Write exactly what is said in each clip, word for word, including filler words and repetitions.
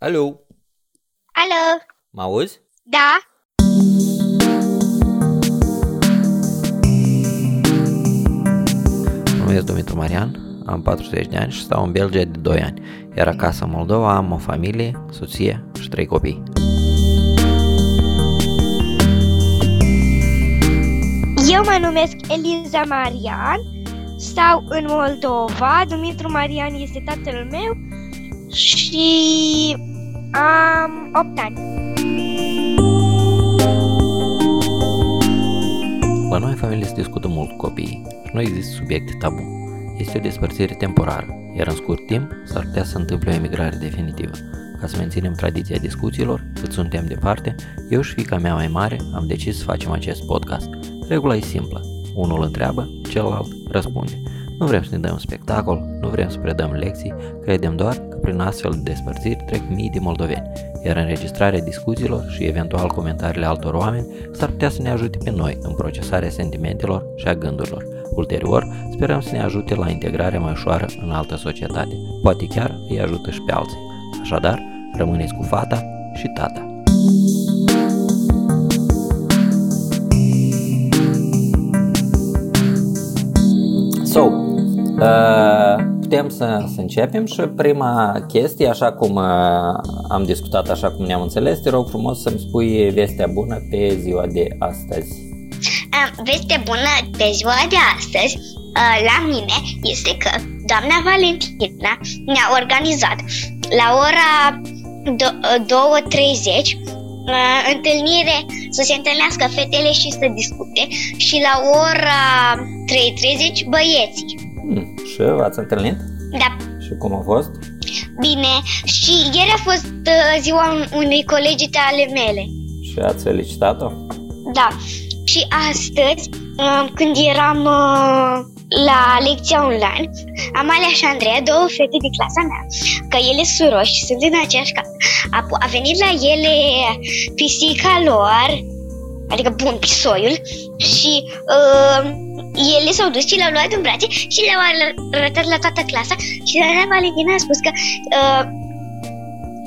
Alo! Alo! Mă auzi? Da! Mă numesc Dumitru Marian, am patruzeci de ani și stau în Belgia de doi ani, iar acasă în Moldova am o familie, soție și trei copii. Eu mă numesc Eliza Marian, stau în Moldova, Dumitru Marian este tatăl meu și am opt ani. La noi în familie se discută mult copiii și nu există subiecte tabu. Este o despărțire temporară, iar în scurt timp s-ar putea să întâmple o emigrare definitivă. Ca să menținem tradiția discuțiilor, cât suntem departe, eu și fiica mea mai mare am decis să facem acest podcast. Regula e simplă. Unul întreabă, celălalt răspunde. Nu vrem să ne dăm spectacol, nu vrem să predăm lecții, credem doar că prin astfel de despărțiri trec mii de moldoveni, iar înregistrarea discuțiilor și eventual comentariile altor oameni s-ar putea să ne ajute pe noi în procesarea sentimentelor și a gândurilor. Ulterior, sperăm să ne ajute la integrarea mai ușoară în altă societate, poate chiar îi ajută și pe alții. Așadar, rămâneți cu fata și tata. So, uh, putem să, să începem și prima chestie, așa cum uh, am discutat, așa cum ne-am înțeles, te rog frumos să-mi spui vestea bună pe ziua de astăzi. Uh, vestea bună pe ziua de astăzi uh, la mine este că doamna Valentina ne-a organizat la ora două și treizeci uh, întâlnire, să se întâlnească fetele și să discute, și la ora trei și treizeci băieții. Hmm, și v-ați întâlnit? Da. Și cum a fost? Bine, și ieri a fost uh, ziua unei colegite ale mele. Și ați felicitat-o? Da. Și astăzi, uh, când eram uh, la lecția online, Amalia și Andreea, două fete din clasa mea, că ele sunt surori și sunt în aceeași casă, a, a venit la ele pisica lor, adică bun, pisoiul, și uh, ele s-au dus și le-au luat în brațe și le-au arătat la toată clasa, și doamna Valentina a spus că, uh,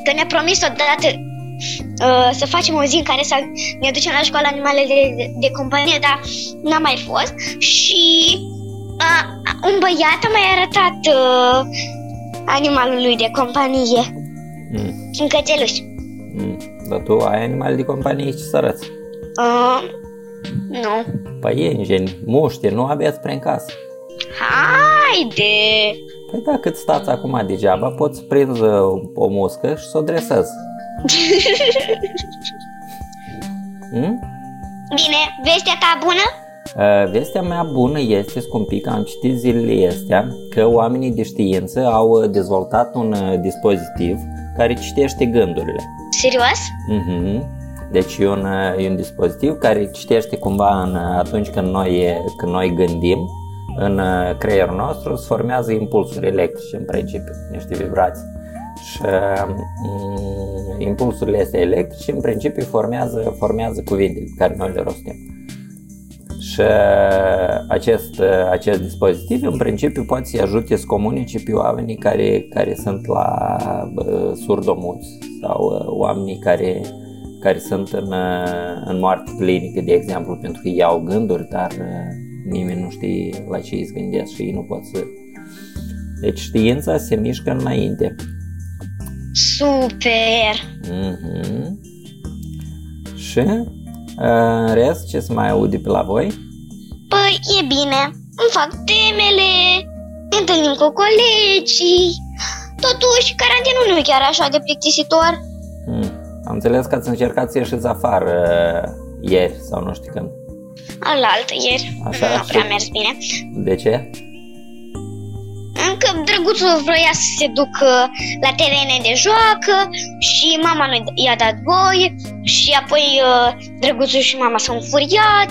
că ne-a promis odată uh, să facem o zi în care să ne ducem la școală animalele de, de, de companie, dar n-a mai fost. Și Uh, un băiat a mai arătat uh, animalul lui de companie, mm. un cățeluș. Mm. Dar tu ai animale de companie și ce să arăți? Uh, nu. Păienjeni, muște, nu aveați prea în casă. Haide! Păi da, cât stați acum degeaba, poți prins o muscă și să o dresezi. mm? Bine, vestea ta bună? Vestea mea bună este, scumpic, am citit zilele astea că oamenii de știință au dezvoltat un dispozitiv care citește gândurile. Serios? Mhm. Deci e un, e un dispozitiv care citește cumva în, atunci când noi, când noi gândim, în creierul nostru se formează impulsuri electrice, în principiu, niște vibrații. Și m- impulsurile astea electrice, în principiu, formează, formează cuvinte pe care noi le rostim. Și acest, acest dispozitiv, în principiu, poate să-i ajute să comunice pe oamenii care, care sunt la uh, surdomuți sau uh, oamenii care, care sunt în, uh, în moarte clinică, de exemplu, pentru că ei au gânduri, dar uh, nimeni nu știe la ce îi gândesc și ei nu pot să... Deci știința se mișcă înainte. Super! Mm-hmm. Și... În rest, ce se mai aude pe la voi? Păi, e bine, îmi fac temele, ne întâlnim cu colegii. Totuși, carantina nu e chiar așa de plictisitor. hmm. Am înțeles că ați încercat să ieșiți afară ieri sau nu știu când. Alaltă ieri, așa, nu prea mers bine. De ce? Încă drăguțul vroia să se ducă la terene de joacă și mama nu i-a dat voie, și apoi uh, drăguțul și mama s-au înfuriat,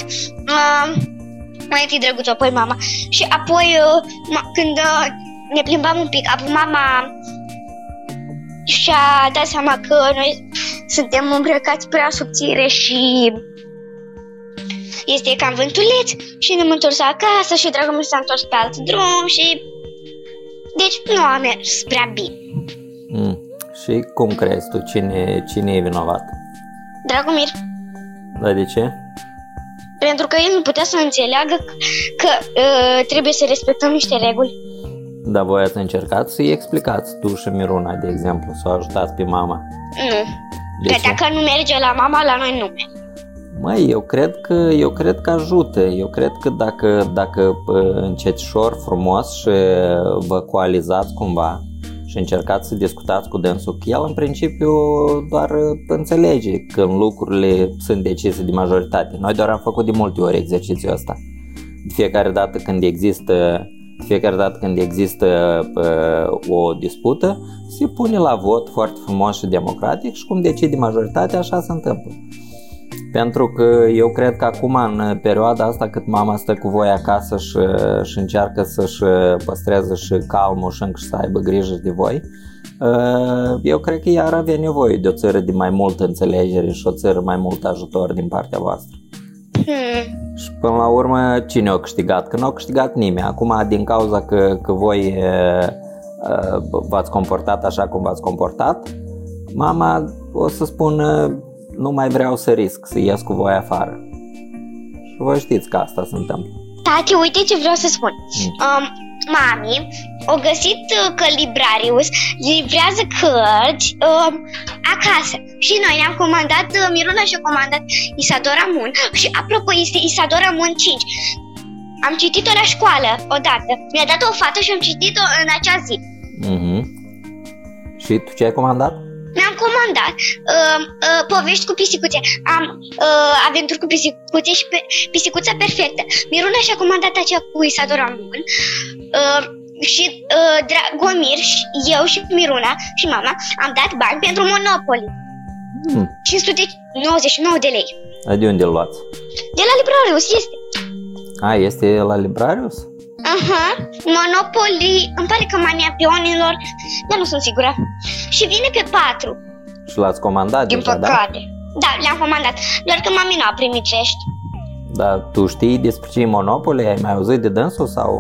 uh, mai întâi drăguțul, apoi mama, și apoi uh, ma- când uh, ne plimbam un pic, apoi mama și-a dat seama că noi suntem îmbrăcați prea subțire și este cam vântuleț, și ne-am întors acasă și Dragomir s-a întors pe alt drum și... Deci nu a mers prea bine. Mm. Și Și cum crezi tu? Cine, cine e vinovat? Dragomir. Dar de ce? Pentru că el nu putea să înțeleagă că uh, trebuie să respectăm niște reguli. Dar voi ați încercat să-i explicați, tu și Miruna, de exemplu, să o ajutați pe mama? Nu. De că ce? Dacă nu merge la mama, la noi nu merge. Măi, eu cred că, eu cred că ajută. Eu cred că dacă, dacă încetșor, frumos și vă coalizați cumva și încercați să discutați cu dânsul, el în principiu doar înțelege când lucrurile sunt decise de majoritate. Noi doar am făcut de multe ori exercițiul ăsta. De fiecare dată când există De fiecare dată când există uh, o dispută, se pune la vot foarte frumos și democratic și cum decide majoritatea, așa se întâmplă. Pentru că eu cred că acum, în perioada asta, cât mama stă cu voi acasă și, și încearcă să-și păstreze și calmul și încă să aibă grijă de voi, uh, eu cred că iar avea nevoie de o țară de mai multă înțelegere și o țară mai mult ajutor din partea voastră. Hmm. Și până la urmă, cine a câștigat? Că n-a câștigat nimeni. Acum, din cauza că, că voi e, v-ați comportat așa cum v-ați comportat, mama o să spună, nu mai vreau să risc, să ies cu voi afară. Și voi știți că asta se întâmplă. Tati, uite ce vreau să spun. Um, mami a găsit că Librarius livrează cărți um, acasă. Și noi ne-am comandat, Miruna și-a comandat Isadora Moon. Și apropo, este Isadora Moon cinci. Am citit-o la școală odată. Mi-a dat o fată și am citit-o în acea zi. Mm-hmm. Și tu ce ai comandat? Mi-am comandat uh, uh, povești cu pisicuțe. Am uh, aventuri cu pisicuțe și pe, pisicuța perfectă. Miruna și-a comandat aceea cu Isadora Moon. Uh, și uh, Dragomir, și eu și Miruna și mama am dat bani pentru Monopoly. Hmm. cinci sute nouăzeci și nouă de lei. A, de unde îl luați? De la Librarius este. A, este la Librarius? Uh-huh. Monopoly, îmi pare că mania pionilor, dar nu sunt sigură. Și vine pe patru. Și l-ați comandat? Din deja, păcate. Da? Da, le-am comandat, doar că mami nu a primit vești. Dar tu știi despre ce Monopoly? Ai mai auzit de dânsul sau?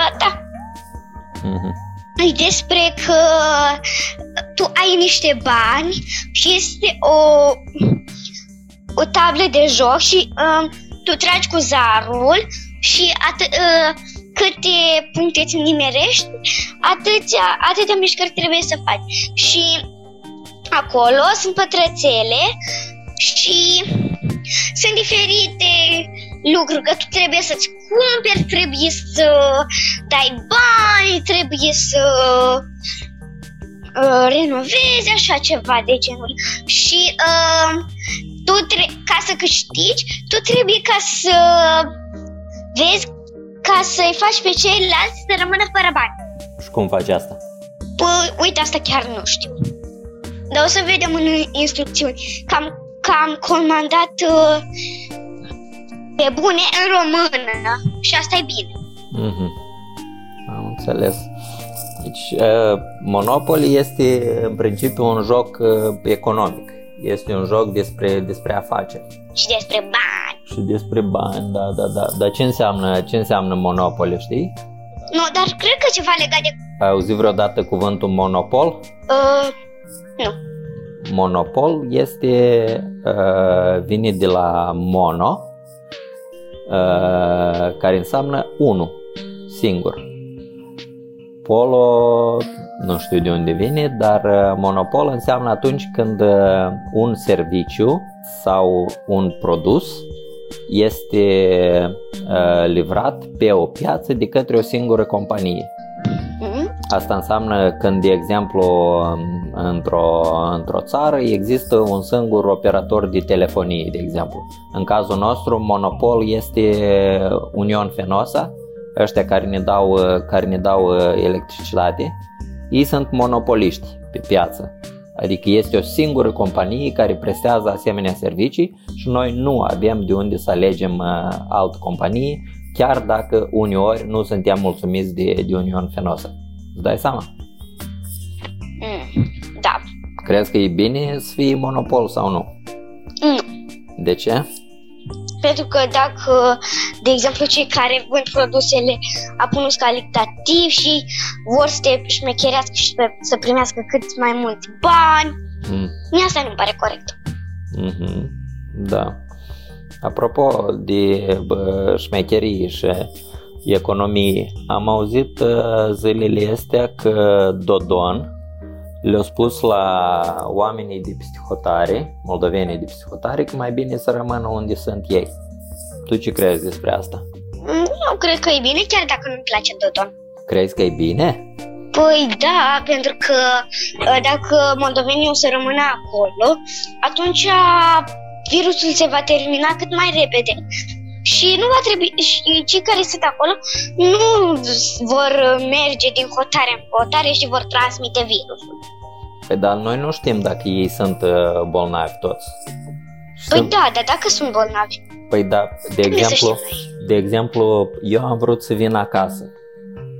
Uh, da. Uh-huh. E despre că tu ai niște bani și este o, o tablă de joc și uh, tu tragi cu zarul și at- uh, câte puncte îți nimerești, atâtea, atâtea mișcări trebuie să faci. Și acolo sunt pătrățele și sunt diferite lucruri, că tu trebuie să-ți cumperi, trebuie să dai bani, trebuie să uh, renovezi, așa ceva de genul. Și uh, tu tre- ca să câștigi, tu trebuie ca să vezi, ca să-i faci pe ceilalți să rămână fără bani. Și cum faci asta? Păi, uite, asta chiar nu știu. Dar o să vedem în instrucțiuni. Că am, că am comandat uh, pe bune în română și asta e bine. Mm-hmm. Am înțeles. Deci, uh, Monopoly este în principiu un joc uh, economic. Este un joc despre, despre afaceri. Și despre bani. Și despre bani, da, da, da. Dar ce înseamnă, ce înseamnă Monopoly, știi? Nu, dar cred că ceva legat de... Ai auzit vreodată cuvântul monopol? Uh, nu. Monopol este... Uh, vine de la mono, uh, care înseamnă unul, singur. Polo... Nu știu de unde vine, dar monopol înseamnă atunci când un serviciu sau un produs este livrat pe o piață de către o singură companie. Asta înseamnă când, de exemplu, într-o, într-o țară există un singur operator de telefonie, de exemplu. În cazul nostru, monopol este Union Fenosa, ăștia care ne dau, care ne dau electricitate. Ei sunt monopoliști pe piață, adică este o singură companie care prestează asemenea servicii și noi nu avem de unde să alegem altă companie, chiar dacă uneori nu suntem mulțumiți de, de Union Fenosa. Îți dai seama? Mm, da. Crezi că e bine să fie monopol sau nu? Nu. De ce? pentru că dacă, de exemplu, cei care vând produsele apun un calitativ și vor să te șmecherească și să primească cât mai mulți bani, mm. mie asta nu-mi pare corect. Mm-hmm. Da. Apropo de bă, șmecherii și economii, am auzit zilele astea că Dodon le-au spus la oamenii de psihotare, moldovenii de psihotare, că mai bine să rămână unde sunt ei. Tu ce crezi despre asta? Nu cred că e bine, chiar dacă nu-mi place Dodon. Crezi că e bine? Păi da, pentru că dacă moldovenii o să rămână acolo, atunci virusul se va termina cât mai repede. Și nu va trebui, și cei care sunt acolo nu vor merge din hotare în hotare și vor transmite virusul. Păi dar noi nu știm dacă ei sunt bolnavi toți. Păi sunt... da, dar dacă sunt bolnavi? Păăi da, de exemplu, de exemplu, eu am vrut să vin acasă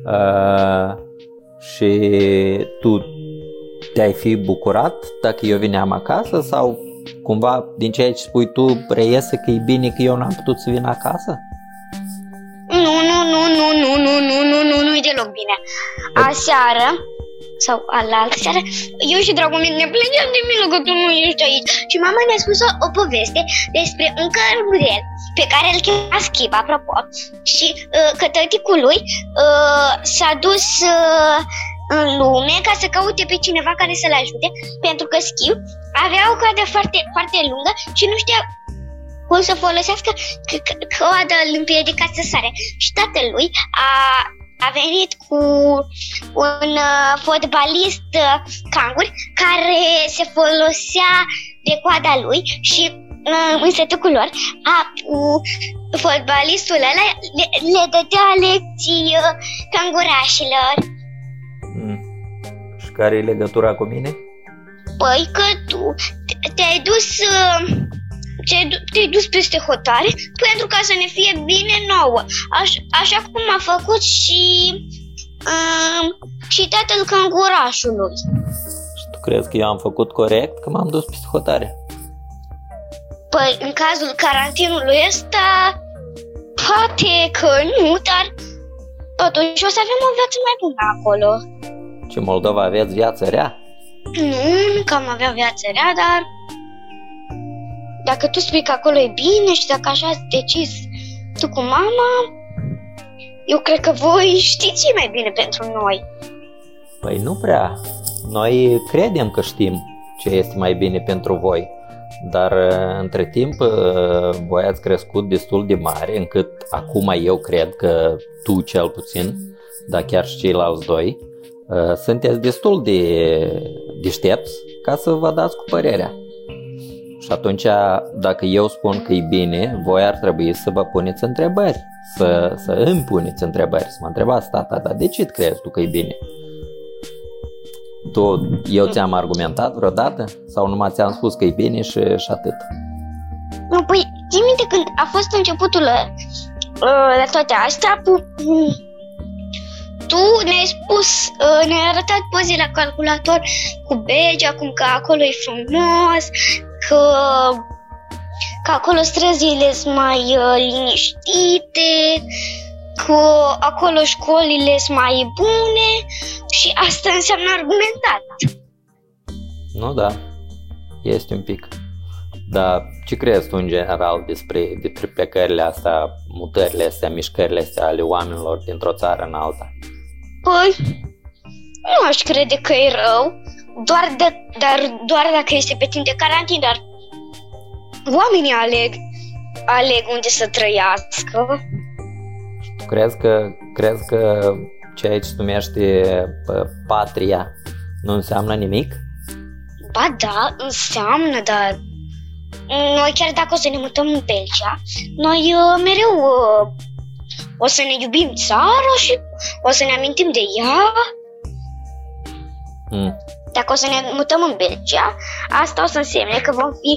uh, și tu te-ai fi bucurat dacă eu vineam acasă sau... Cumva, din ceea ce spui tu, reiese că e bine că eu n-am putut să vin acasă? Nu, nu, nu, nu, nu, nu, nu, nu, nu, nu, nu-i deloc bine. Aseară, sau alaltă seară, eu și Dragomir ne plângeam de milă că tu nu ești aici. Și mama ne-a spus o, o poveste despre un călburel pe care îl chema Schip, apropo, și uh, că tăticul lui uh, s-a dus... Uh, în lume ca să caute pe cineva care să-l ajute, pentru că Schimb avea o coadă foarte, foarte lungă și nu știa cum să folosească coada, îl împiedica să sare. Și tatălui a, a venit cu un uh, fotbalist uh, cangur care se folosea de coada lui și uh, în setucul lor a uh, fotbalistul ăla le, le dădea lecții uh, cangurașilor. Și care e legătura cu mine? Păi că tu te-ai dus, te-ai, te-ai dus peste hotare pentru ca să ne fie bine nouă. Aș, așa cum a făcut și, um, și tatăl cangurașului. Și tu crezi că eu am făcut corect că m-am dus peste hotare? Păi în cazul carantinului ăsta, poate că nu, dar atunci o să avem o viață mai bună acolo. Și Moldova aveți viață rea? Nu, nu că am avea viață rea, dar dacă tu spui că acolo e bine și dacă așa ați decis tu cu mama, eu cred că voi știți ce mai bine pentru noi. Păi nu prea. Noi credem că știm ce este mai bine pentru voi, dar între timp voi ați crescut destul de mare, încât acum eu cred că tu cel puțin, dar chiar și ceilalți doi, sunteți destul de deștepți ca să vă dați cu părerea. Și atunci, dacă eu spun că e bine, voi ar trebui să vă puneți întrebări, să, să îmi puneți întrebări, să mă întrebați tata, dar de ce crezi tu că e bine? Tu, eu ți-am argumentat vreodată? Sau numai ți-am spus că e bine și, și atât? Nu, păi, ții minte când a fost începutul la toate astea, cu... Tu ne-ai spus, ne-ai arătat poze la calculator cu bege, acum că acolo e frumos, că, că acolo străzile sunt mai liniștite, că acolo școlile sunt mai bune și asta înseamnă argumentat. Nu, da, este un pic. Dar ce crezi tu în general despre, despre plecările astea, mutările astea, mișcările astea ale oamenilor dintr-o țară în alta? Păi, nu aș crede că e rău, doar, de, dar, doar dacă este pe timp de carantină, dar oamenii aleg, aleg unde să trăiască. Și tu crezi că, crezi că ceea ce numești patria nu înseamnă nimic? Ba da, înseamnă, dar noi chiar dacă o să ne mutăm în Belgia, noi uh, mereu... Uh, o să ne iubim țara și o să ne amintim de ea. Mm. Dacă o să ne mutăm în Belgia, asta o să însemne că vom fi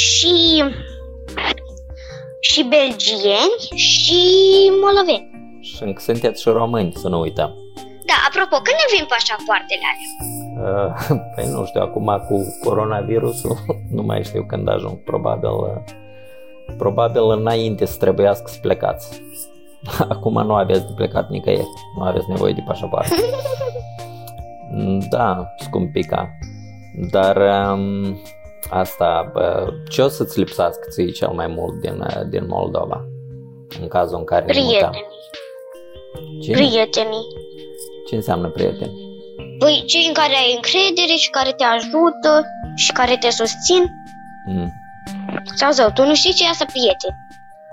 și, și belgieni și moldoveni. Și încă sunteți și români, să nu uităm. Da, apropo, când ne vin pașapoartele alea? Uh, păi nu știu, acum cu coronavirusul nu mai știu când ajung, probabil... Uh... Probabil înainte să trebuiască să plecați. Acum nu aveți de plecat nicăieri, nu aveți nevoie de pașaparte. Da, scumpica. Dar um, asta, uh, ce o să-ți lipsească ție cel mai mult din, uh, din Moldova? În cazul în care prietenii. Ce? Prietenii. Ce înseamnă prieteni? Păi cei în care ai încredere și care te ajută și care te susțin. Mm. Sau zău, tu nu știi ce e asta prieteni?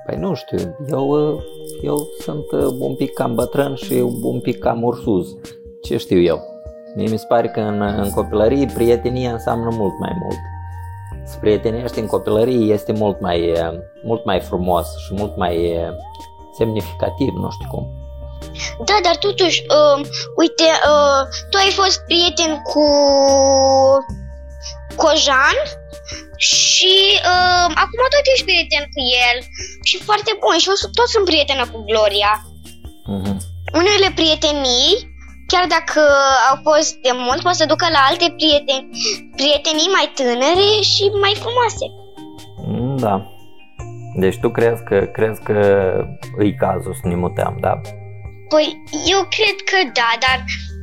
Păi nu știu, eu, eu sunt un pic cam bătrân și un pic cam ursuz. Ce știu eu? Mie mi se pare că în, în copilărie prietenia înseamnă mult mai mult. Să prietenești în copilărie este mult mai, mult mai frumos și mult mai semnificativ, nu știu cum. Da, dar totuși, uh, uite, uh, tu ai fost prieten cu Cojan și uh, acum tot ești prieten cu el și foarte bun și eu tot sunt prietenă cu Gloria. Uh-huh. Unele prietenii, chiar dacă au fost de mult, pot să ducă la alte prieteni, prietenii mai tânere și mai frumoase. Mm, da. Deci tu crezi că, crezi că îi cazul să ne muteam, da? Păi, eu cred că da, dar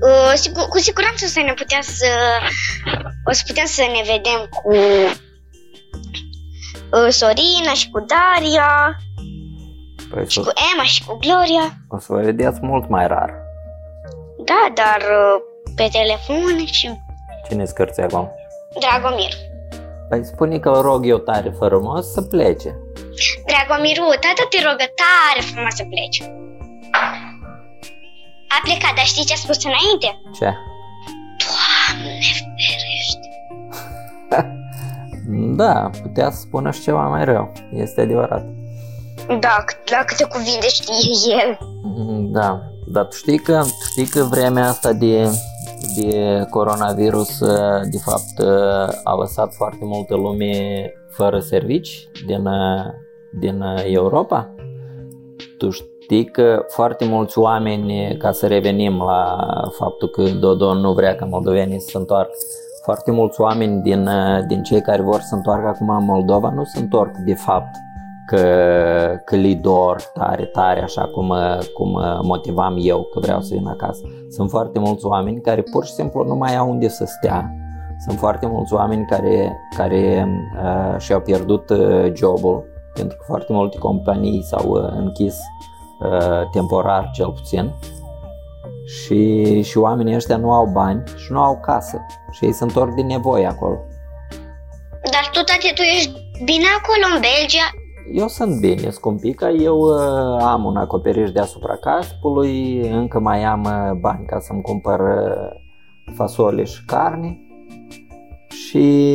uh, sigur, cu siguranță o să ne putea să, o să putea să ne vedem cu uh, Sorina și cu Daria, păi și cu Emma și cu Gloria. O să vă vedeați mult mai rar. Da, dar uh, pe telefon și... Cine scârție acum? Dragomir. Păi spune că îl rog eu tare frumos să plece. Dragomiru, tata te rogă tare frumos să plece. A plecat, dar știi ce a spus înainte? Ce? Doamne ferește! Da, putea să spună și ceva mai rău, este adevărat. Da, la câte cuvinte știe el. Da, dar tu știi că, știi că vremea asta de, de coronavirus de fapt a lăsat foarte multe lume fără servici din, din Europa? Tu știi? Știi că foarte mulți oameni, ca să revenim la faptul că Dodon nu vrea ca moldovenii să se întoarcă, foarte mulți oameni din, din cei care vor să se întoarcă acum în Moldova nu se întorc de fapt că, că li dor tare, tare, așa cum, cum motivam eu că vreau să vin acasă. Sunt foarte mulți oameni care pur și simplu nu mai au unde să stea. Sunt foarte mulți oameni care, care uh, și-au pierdut uh, job-ul, pentru că foarte multe companii s-au uh, închis temporar cel puțin și, și oamenii ăștia nu au bani și nu au casă și ei se întorc din nevoie acolo. Dar tu, tate, tu ești bine acolo în Belgia? Eu sunt bine, scumpica, eu uh, am un acoperiș deasupra caspului, încă mai am uh, bani ca să-mi cumpăr uh, fasole și carne și,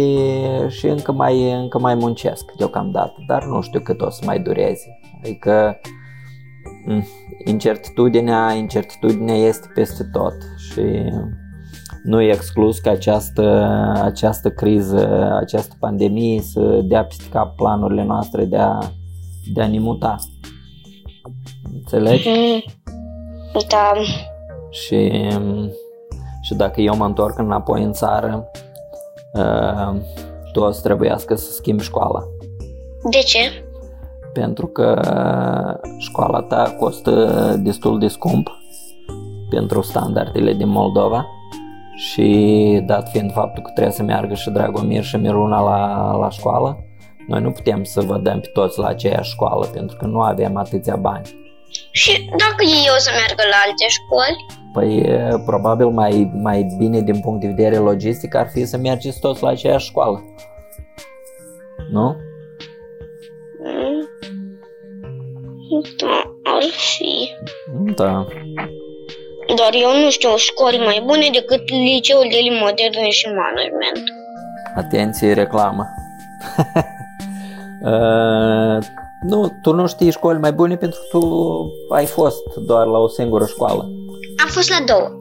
și încă, mai, încă mai muncesc deocamdată, dar nu știu cât o să mai dureze, adică Incertitudinea, incertitudinea este peste tot și nu e exclus că această, această criză, această pandemie să dea peste cap planurile noastre de a, de a ne muta. Înțelegi? Da. Și, și dacă eu mă întorc înapoi în țară, tu o să trebuiască să schimbi școala. De ce? Pentru că școala ta costă destul de scump pentru standardele din Moldova și dat fiind faptul că trebuie să meargă și Dragomir și Miruna la, la școală, noi nu putem să vă dăm pe toți la aceeași școală pentru că nu avem atâția bani. Și dacă ei o să meargă la alte școli? Păi probabil mai, mai bine din punct de vedere logistic ar fi să mergeți toți la aceeași școală, nu? Da, ar fi. Da. Dar eu nu știu școli mai bune decât liceul de limba modernă și management. Atenție, reclamă. uh, nu, tu nu știi școli mai bune pentru că tu ai fost doar la o singură școală. Am fost la două.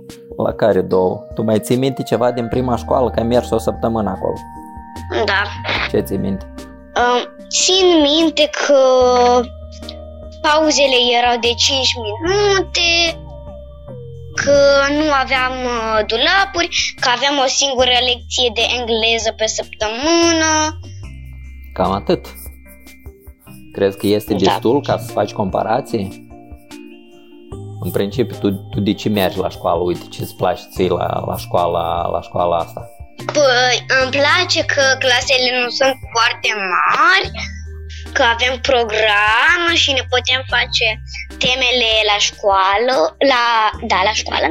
La care două? Tu mai ții minte ceva din prima școală, că ai mers o săptămână acolo? Da. Ce ții minte? Uh, țin minte că pauzele erau de cinci minute, că nu aveam dulapuri, că aveam o singură lecție de engleză pe săptămână. Cam atât. Crezi că este destul da. Ca să faci comparații? În principiu, tu, tu de ce mergi la școală? Uite ce îți place ție la, la, școala, la școala asta? Păi, îmi place că clasele nu sunt foarte mari, că avem programă și ne putem face temele la școală, la, da, la școală,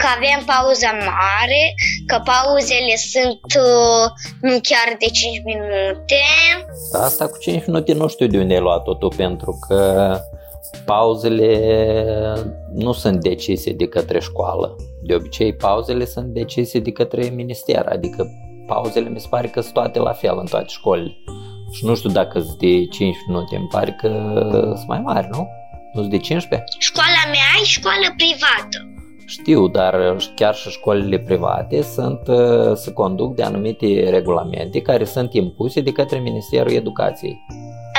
că avem pauză mare, că pauzele sunt nu chiar de cinci minute. Asta cu cinci minute nu știu de unde ai luat-o tu, pentru că pauzele nu sunt decise de către școală. De obicei, pauzele sunt decise de către minister, adică pauzele mi se pare că sunt toate la fel în toate școlile. Și nu știu dacă sunt de cinci minute, îmi pare că sunt mai mari, nu? Nu sunt de cincisprezece? Școala mea e școală privată. Știu, dar chiar și școlile private sunt, se conduc de anumite regulamente care sunt impuse de către Ministerul Educației.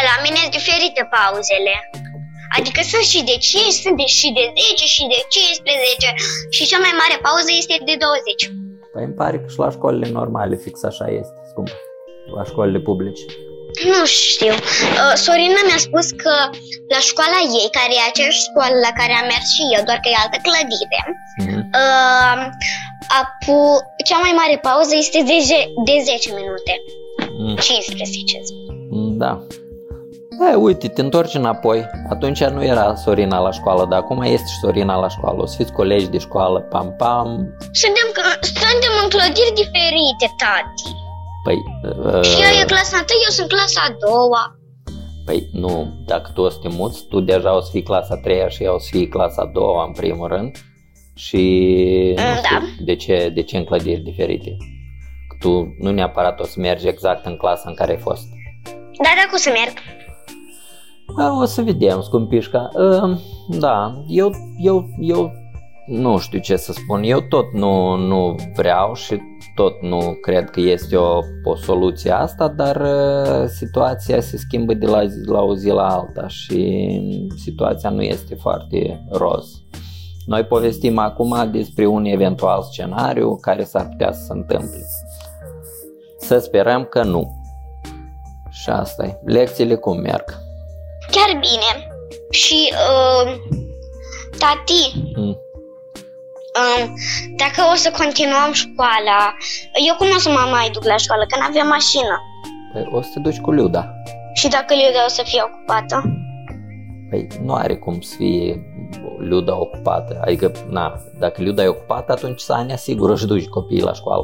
La mine sunt diferite pauzele. Adică sunt și de cinci, sunt de, și de zece, și de cincisprezece și cea mai mare pauză este de douăzeci. Păi îmi pare că și la școlile normale fix așa este, scumpă, la școlile publice. Nu știu. Sorina mi-a spus că la școala ei, care e aceeași școală la care am mers și eu, doar că e altă clădire, mm-hmm. apu- cea mai mare pauză este de, je- de zece minute. Mm. cincisprezece. Da. Hai, uite, te întorci înapoi. Atunci nu era Sorina la școală, dar acum este și Sorina la școală. O să fiți colegi de școală, pam, pam. Suntem, suntem în clădiri diferite, tati. Păi, uh... și eu e clasa întâi, eu sunt clasa a doua. Păi nu, dacă tu o să te muți, tu deja o să fii clasa a treia și eu o să fii clasa a doua în primul rând. Și mm, nu știu, da. de, ce, de ce în clădiri diferite? Că tu nu neapărat o să mergi exact în clasa în care ai fost. Da, da, cum să merg? O să vedem, scumpișca. Da, eu, eu, eu nu știu ce să spun. Eu tot nu, nu vreau și tot nu cred că este o, o soluție asta, dar situația se schimbă de la, la o zi la alta și situația nu este foarte roz. Noi povestim acum despre un eventual scenariu care s-ar putea să se întâmple. Să sperăm că nu. Și asta-i. Lecțiile cum merg? Chiar bine. Și uh, tati, mm. uh, dacă o să continuăm școala, eu cum o să mă mai duc la școală, că n-avem mașină? Păi o să te duci cu Liuda. Și dacă Liuda o să fie ocupată? Păi nu are cum să fie Liuda ocupată, adică na, dacă Liuda e ocupată, atunci Sanea sigur își duci copiii la școală.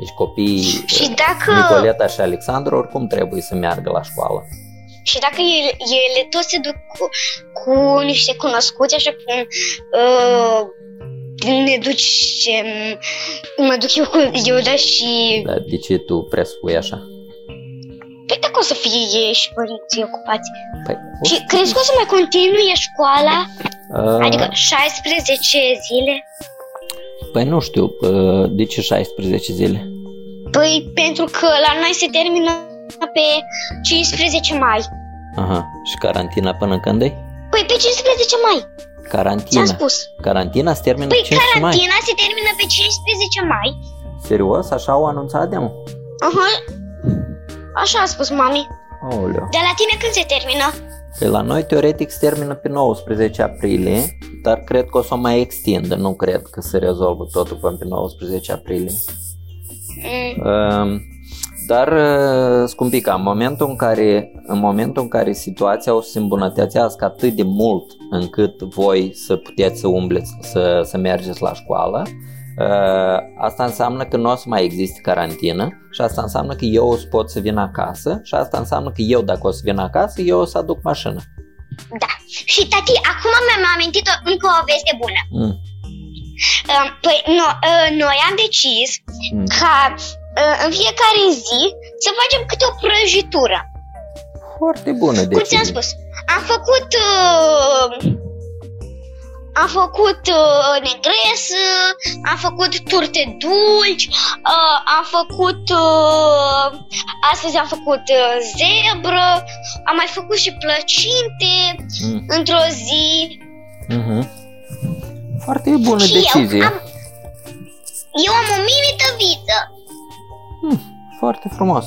Deci copiii, și dacă... Nicoleta și Alexandru oricum trebuie să meargă la școală. Și dacă ele, ele toți se duc cu, cu niște cunoscuți, așa cum uh, ne duci, um, mă duc eu cu Iuda și... Dar de ce tu presupui așa? Păi dacă o să fie și părinții ocupați. Păi, și fi... crezi că o să mai continue școala? Uh... Adică șaisprezece zile? Păi nu știu, uh, de ce șaisprezece zile? Păi pentru că la noi se termină pe cincisprezece mai. Aha, și carantina până când e? Păi pe cincisprezece mai. Carantina? Ți-am spus. Carantina se termină păi pe cincisprezece mai? Păi carantina se termină pe cincisprezece mai. Serios? Așa au anunțat de-amă? Aha, așa a spus mami. Aoleu. Dar la tine când se termină? Păi la noi teoretic se termină pe nouăsprezece aprilie, dar cred că o să o mai extindă. Nu cred că se rezolvă totul până pe nouăsprezece aprilie. Mm. Um, Dar, scumpica, în momentul în care, în momentul în care situația o să se îmbunătățească atât de mult încât voi să puteți să umbleți, să, să mergeți la școală, asta înseamnă că nu o să mai existe carantină și asta înseamnă că eu o să pot să vin acasă și asta înseamnă că eu, dacă o să vin acasă, eu o să aduc mașină. Da. Și, tati, acum mi-am amintit încă o veste bună. Mm. Păi, no, noi am decis mm. ca... în fiecare zi să facem câte o prăjitură. Foarte bună decizie. Cum ți-am spus, am făcut uh, am făcut uh, negresă, am făcut turte dulci, uh, am făcut uh, astăzi am făcut uh, zebră, am mai făcut și plăcinte mm. într-o zi. Mm-hmm. Foarte bună și decizie. Eu am, eu am o mini tăviță. Hmm, foarte frumos.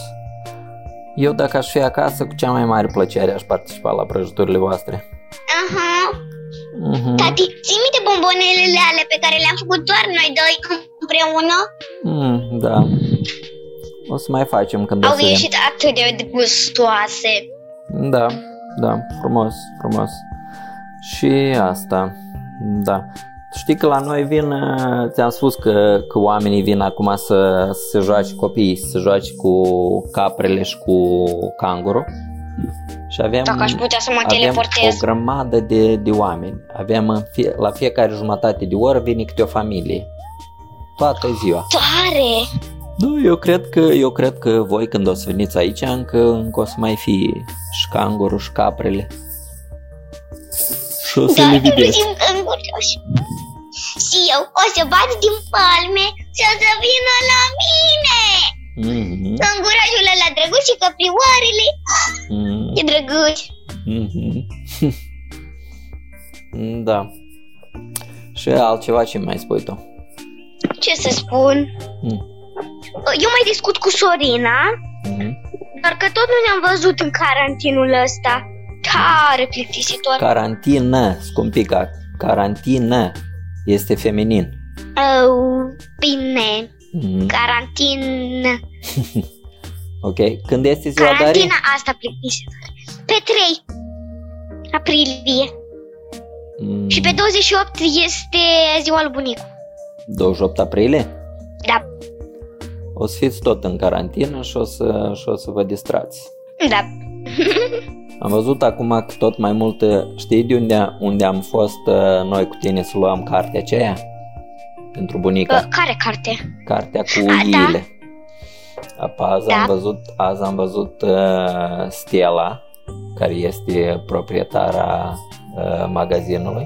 Eu, dacă aș fi acasă, cu cea mai mare plăcere aș participa la prăjiturile voastre. Aha. Uh-huh. Tati, ții minte bombonelele ale pe care le-am făcut doar noi doi împreună? Mm, da. O să mai facem când o să... Au ieșit atât de gustoase. Da, da, frumos, frumos. Și asta, da. Știi că la noi vin, ți-am spus că, că oamenii vin acum să, să se joace copiii, să se joace cu caprele și cu canguru. Și avem, dacă aș putea să mă teleportez, o grămadă de, de oameni. Avem fie, la fiecare jumătate de oră vine câte o familie. Toată ziua. Tare! Da, eu cred că, eu cred că voi când o să veniți aici încă, încă o să mai fi și canguru și caprele. Și o să da, le vedeți. Și eu o să bat din palme și o să vină la mine. Mm-hmm. Cangurajul ăla drăguț și căprioarele. Mm-hmm. E drăguț. Mm-hmm. Da. Și altceva ce mai spui tu? Ce să spun? Mm. Eu mai discut cu Sorina. Mm-hmm. Doar că tot nu ne-am văzut în carantinul ăsta. Tare plictisitor. Carantină, scumpica. Carantină este feminin. Oh, bine. Mm-hmm. Carantină. Ok, când este ziua, Daria? Carantina asta plictisitoare. Pe trei aprilie. Mm. Și pe douăzeci și opt este ziua lui bunicu. douăzeci și opt aprilie? Da. O să fiți tot în carantină și o să, și o să vă distrați. Da. Am văzut acum tot mai mult, știi de unde, unde am fost noi cu tine să luăm cartea aceea? Pentru bunica. Uh, care carte? Cartea cu A, iile. Da. Azi, da. am văzut, azi am văzut uh, Stella, care este proprietara uh, magazinului.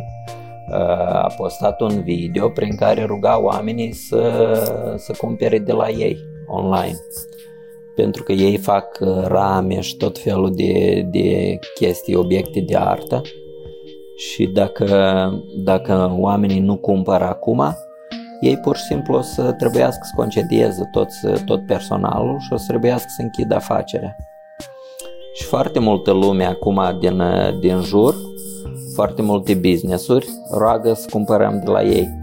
Uh, a postat un video prin care ruga oamenii să, să cumpere de la ei online. Pentru că ei fac rame și tot felul de, de chestii, obiecte de artă. Și dacă, dacă oamenii nu cumpără acum, ei pur și simplu o să trebuiască să concedieze tot, tot personalul și o să trebuiască să închidă afacerea. Și foarte multă lume acum din, din jur, foarte multe business-uri roagă să cumpărăm de la ei.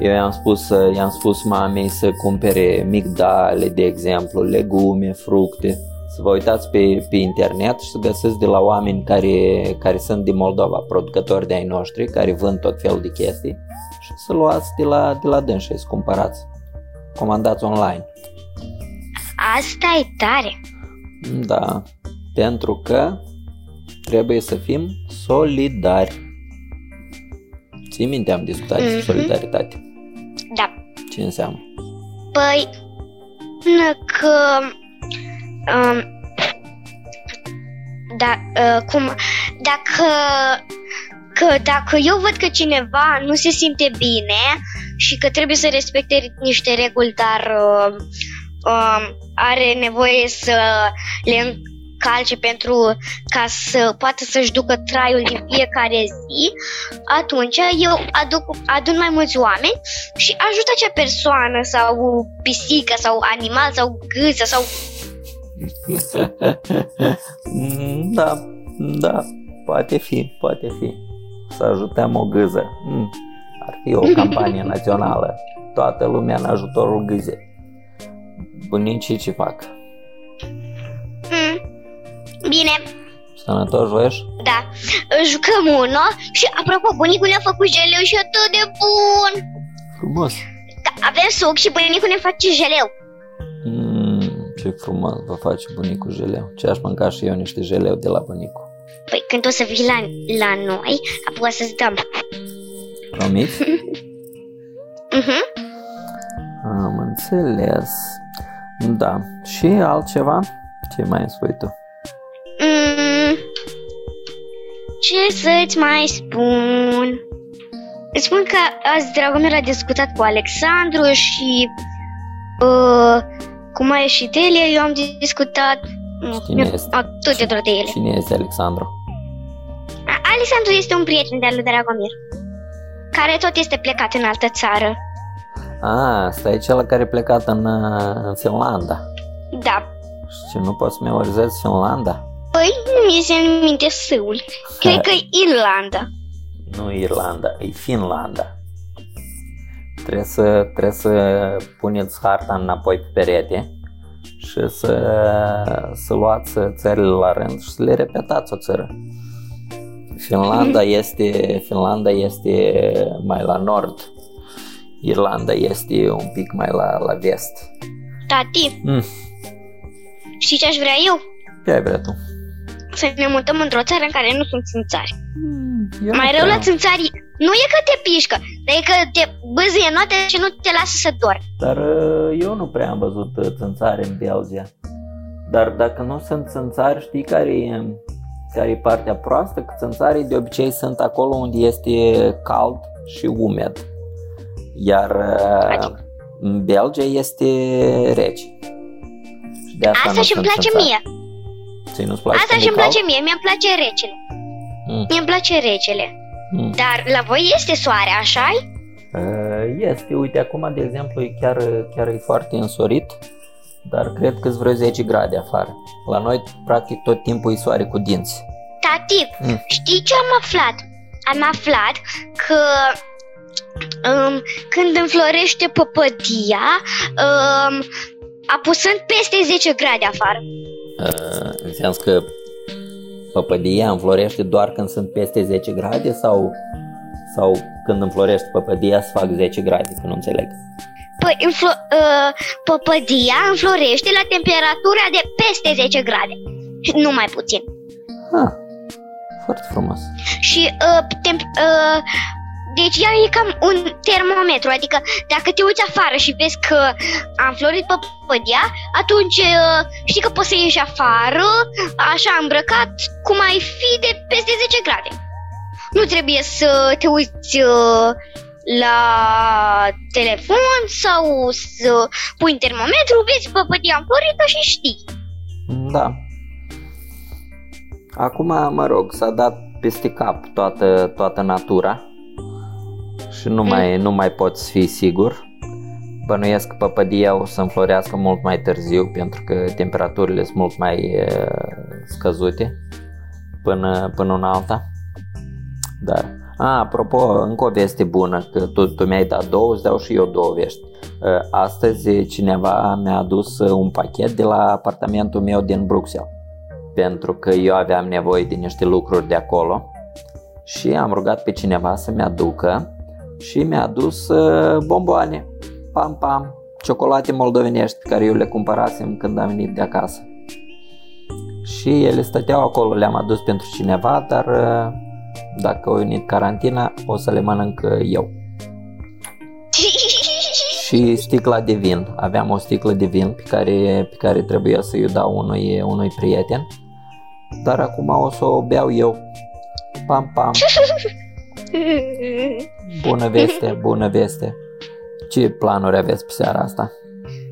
Eu i-am spus, i-am spus mamei să cumpere migdale, de exemplu, legume, fructe. Să vă uitați pe, pe internet și să găsiți de la oameni care, care sunt din Moldova, producători de ai noștri, care vând tot felul de chestii, și să luați de la, de la dânsă, să cumpărați, comandați online. Asta e tare! Da, pentru că trebuie să fim solidari. Ții minte, am discutat despre mm-hmm. solidaritate. Da. Ce înseamnă? Păi, că... Um, da, uh, cum, dacă, că, dacă eu văd că cineva nu se simte bine și că trebuie să respecte niște reguli, dar uh, uh, are nevoie să le calce pentru ca să poată să-și ducă traiul din fiecare zi, atunci eu aduc, adun mai mulți oameni și ajut acea persoană sau pisică sau animal sau gâță sau... Da, da, poate fi, poate fi. Să ajutăm o gâză. Mm, ar fi o campanie națională. Toată lumea în ajutorul gâzei. Bunicii ce fac? Mm. Bine. Sănătoși voiești? Da. Jucăm uno și apropo, bunicul ne-a făcut jeleu și atât de bun. Frumos. Da, avem suc și bunicul ne face jeleu. Mm, ce frumos vă face bunicul jeleu. Ce aș mânca și eu niște jeleu de la bunicul. Păi când o să vii la, la noi, apoi o să-ți dăm. Promiți? Mhm. Am înțeles. Da. Și altceva? Ce mai spui tu? Ce să-ți mai spun? Îți spun că azi Dragomir a discutat cu Alexandru și uh, cu Maia și Delia. Eu am discutat atât de tot de ele. Cine este Alexandru? A, Alexandru este un prieten de-al lui Dragomir, care tot este plecat în altă țară. Ah, ăsta e cel care e plecat în, în Finlanda. Da. Și nu poți mi-a orizat Finlanda? Păi, mi se numite sâul. Cred că e Irlanda. Nu Irlanda, e Finlanda. Trebuie să, trebuie să puneți harta înapoi pe perete și să, să luați țările la rând și să le repetați o țară. Finlanda este, Finlanda este mai la nord, Irlanda este un pic mai la, la vest. Tati, mm. știi ce aș vrea eu? Ce ai vrea tu? Să ne mutăm într-o țară în care nu sunt țânțari. Mm, mai rău la țânțari nu e că te pișcă, dar e că te bâzie noaptea și nu te lasă să dormi. Dar eu nu prea am văzut țânțari în Belgia. Dar dacă nu sunt țânțari, știi care e, care e partea proastă? Că țânțarii de obicei sunt acolo unde este cald și umed. Iar adică? În Belgia este rece. De asta, asta și-mi place țânțari. Mie. Ți nu-ți place asta și-mi place mie, mi-mi place recele. Mm. Mi-mi place recele. Mm. Dar la voi este soare, așa-i? Este, uite, acum, de exemplu, e chiar, chiar e foarte însorit, dar cred că-s vreo zece grade afară. La noi, practic, tot timpul e soare cu dinți. Tati, mm. știi ce am aflat? Am aflat că um, când înflorește păpădia, um, apusând peste zece grade afară. Uh, înseamnă că păpădia înflorește doar când sunt peste zece grade sau, sau când înflorește păpădia să fac zece grade, că nu înțeleg. Păi înflo- uh, păpădia înflorește la temperatura de peste zece grade, nu mai puțin. Ah, foarte frumos. Și uh, temp- uh, deci ea e cam un termometru, adică dacă te uiți afară și vezi că a înflorit păpădia, atunci știi că poți să ieși afară, așa îmbrăcat, cum ai fi de peste zece grade. Nu trebuie să te uiți la telefon sau să pui un termometru, vezi păpădia înflorită și știi. Da. Acum, mă rog, s-a dat peste cap toată, toată natura. Și nu mai, nu mai poți fi sigur. Bănuiesc că păpădia o să înflorească mult mai târziu, pentru că temperaturile sunt mult mai scăzute până, până în alta. Dar, a, apropo, încă o veste bună, că tu, tu mi-ai dat două, îți dau și eu două vești. Astăzi cineva mi-a adus un pachet de la apartamentul meu din Bruxelles, pentru că eu aveam nevoie de niște lucruri de acolo și am rugat pe cineva să-mi aducă. Și mi-a adus bomboane, pam, pam, ciocolate moldovenești care eu le cumpărasem când am venit de acasă. Și ele stăteau acolo, le-am adus pentru cineva, dar dacă a venit carantina, o să le mănânc eu. Și sticla de vin, aveam o sticlă de vin pe care, pe care trebuia să-i dau unui, unui prieten, dar acum o să o beau eu, pam, pam. Bună veste, bună veste. Ce planuri aveți pe seara asta?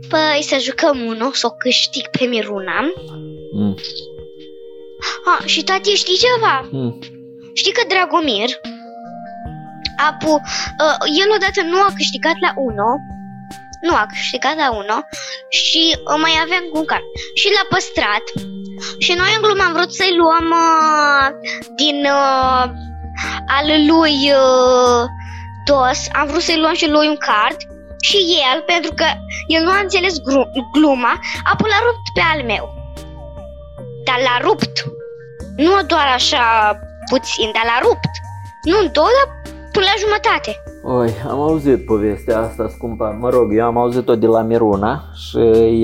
Păi să jucăm unul, să o câștig pe Miruna. Mm. Ah, și tati, știi ceva? Mm. Știi că Dragomir apu, uh, el odată nu a câștigat la Uno. Nu a câștigat la Uno. Și uh, mai avem un card și l-a păstrat. Și noi în glumă am vrut să-i luăm uh, din... Uh, al lui uh, Tos, am vrut să-i luăm și lui un card și el, pentru că el nu a înțeles gru- gluma, apoi l-a rupt pe al meu. Dar l-a rupt. Nu doar așa puțin, dar l-a rupt. Nu în două, dar până la jumătate. Oi, am auzit povestea asta scumpă. Mă rog, eu am auzit-o de la Miruna și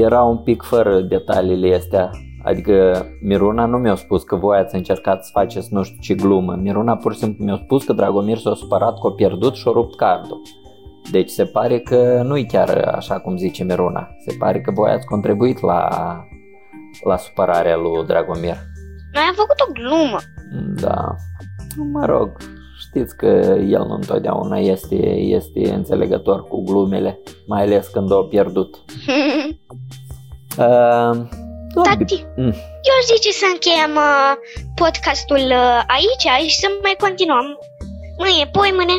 era un pic fără detaliile astea. Adică Miruna nu mi-a spus că voi ați încercat să faceți nu știu ce glumă. Miruna pur și simplu mi-a spus că Dragomir s-a supărat că a pierdut și a rupt cardul. Deci se pare că nu-i chiar așa cum zice Miruna. Se pare că voi ați contribuit la, la supărarea lui Dragomir. Noi am făcut o glumă. Da, mă rog, știți că el nu întotdeauna este, este înțelegător cu glumele, mai ales când o pierdut. uh, Tati, mm. eu zice să încheiem uh, podcastul uh, aici și să mai continuăm mâine, poi mâine.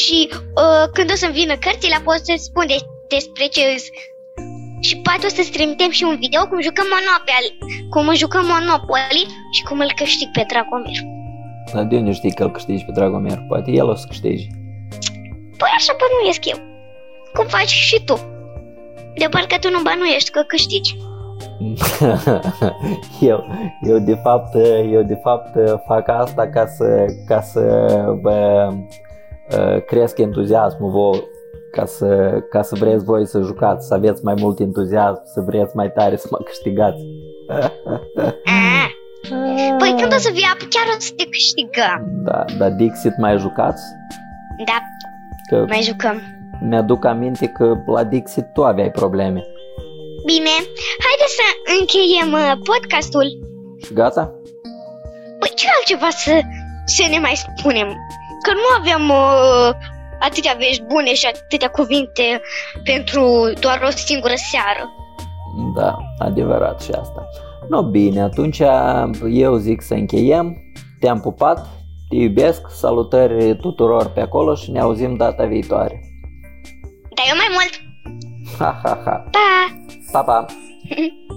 Și uh, când o să-mi vină cărțile, pot să-ți spun de- despre ce și poate o să-ți trimitem și un video cum jucăm Monopoly, cum jucăm Monopoly și cum îl câștig pe Dragomir. Dar de unde știi că îl câștigi pe Dragomir? Poate el o să câștigi. Păi așa bănuiesc eu. Cum faci și tu? De parcă tu nu bănuiești că câștigi. eu, eu, de fapt, eu de fapt fac asta ca să, ca să bă, cresc entuziasmul vouă, ca să, ca să vreți voi să jucați, să aveți mai mult entuziasm, să vreți mai tare să mă câștigați. Păi când o să vii apă, chiar o să te câștigăm. Da, dar Dixit mai jucați? Da, că mai jucăm. Mi-aduc aminte că la Dixit tu aveai probleme. Bine, haide să încheiem podcastul. Gata? Păi ce altceva să, să ne mai spunem? Că nu aveam uh, atâtea vești bune și atâtea cuvinte pentru doar o singură seară. Da, adevărat și asta. No, bine, atunci eu zic să încheiem. Te-am pupat, te iubesc, salutări tuturor pe acolo și ne auzim data viitoare. Da, eu mai mult! Ha, ha, ha. Pa! Pa, pa!